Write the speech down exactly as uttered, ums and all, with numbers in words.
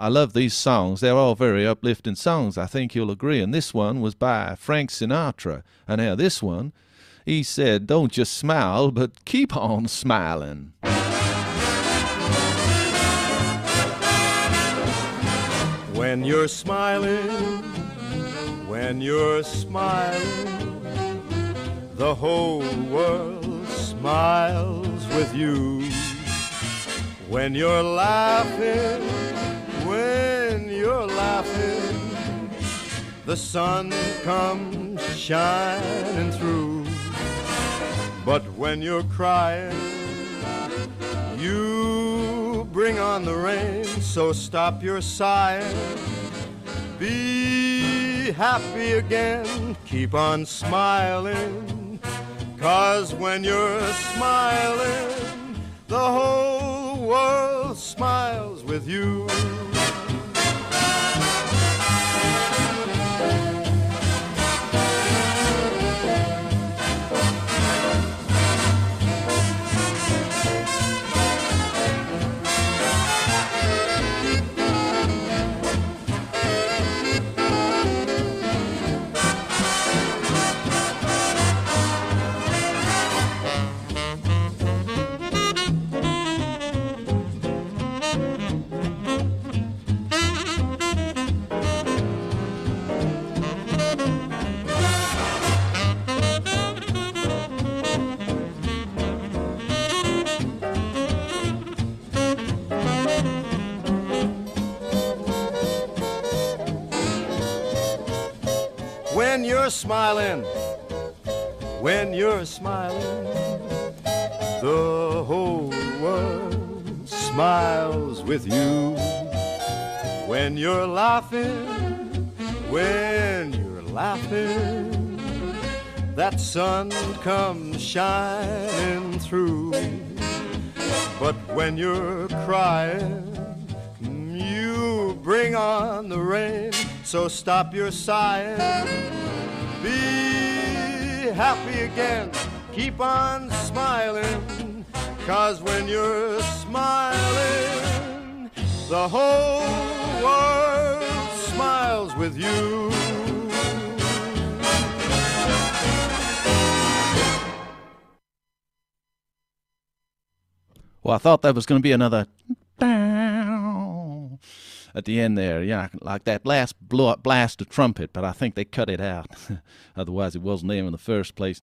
I love these songs. They're all very uplifting songs, I think you'll agree. And this one was by Frank Sinatra. And now this one, he said, don't just smile, but keep on smiling. When you're smiling, when you're smiling, the whole world smiles with you. When you're laughing, when you're laughing, the sun comes shining through. But when you're crying, you bring on the rain. So stop your sighing, be happy again, keep on smiling. 'Cause when you're smiling, the whole world smiles with you. When you're smiling, when you're smiling, the whole world smiles with you. When you're laughing, when you're laughing, that sun comes shining through. But when you're crying, you bring on the rain. So stop your sighing, be happy again, keep on smiling, 'cause when you're smiling, the whole world smiles with you. Well, I thought that was going to be another down at the end there, yeah, like that last blast of trumpet, but I think they cut it out. Otherwise, it wasn't there in the first place.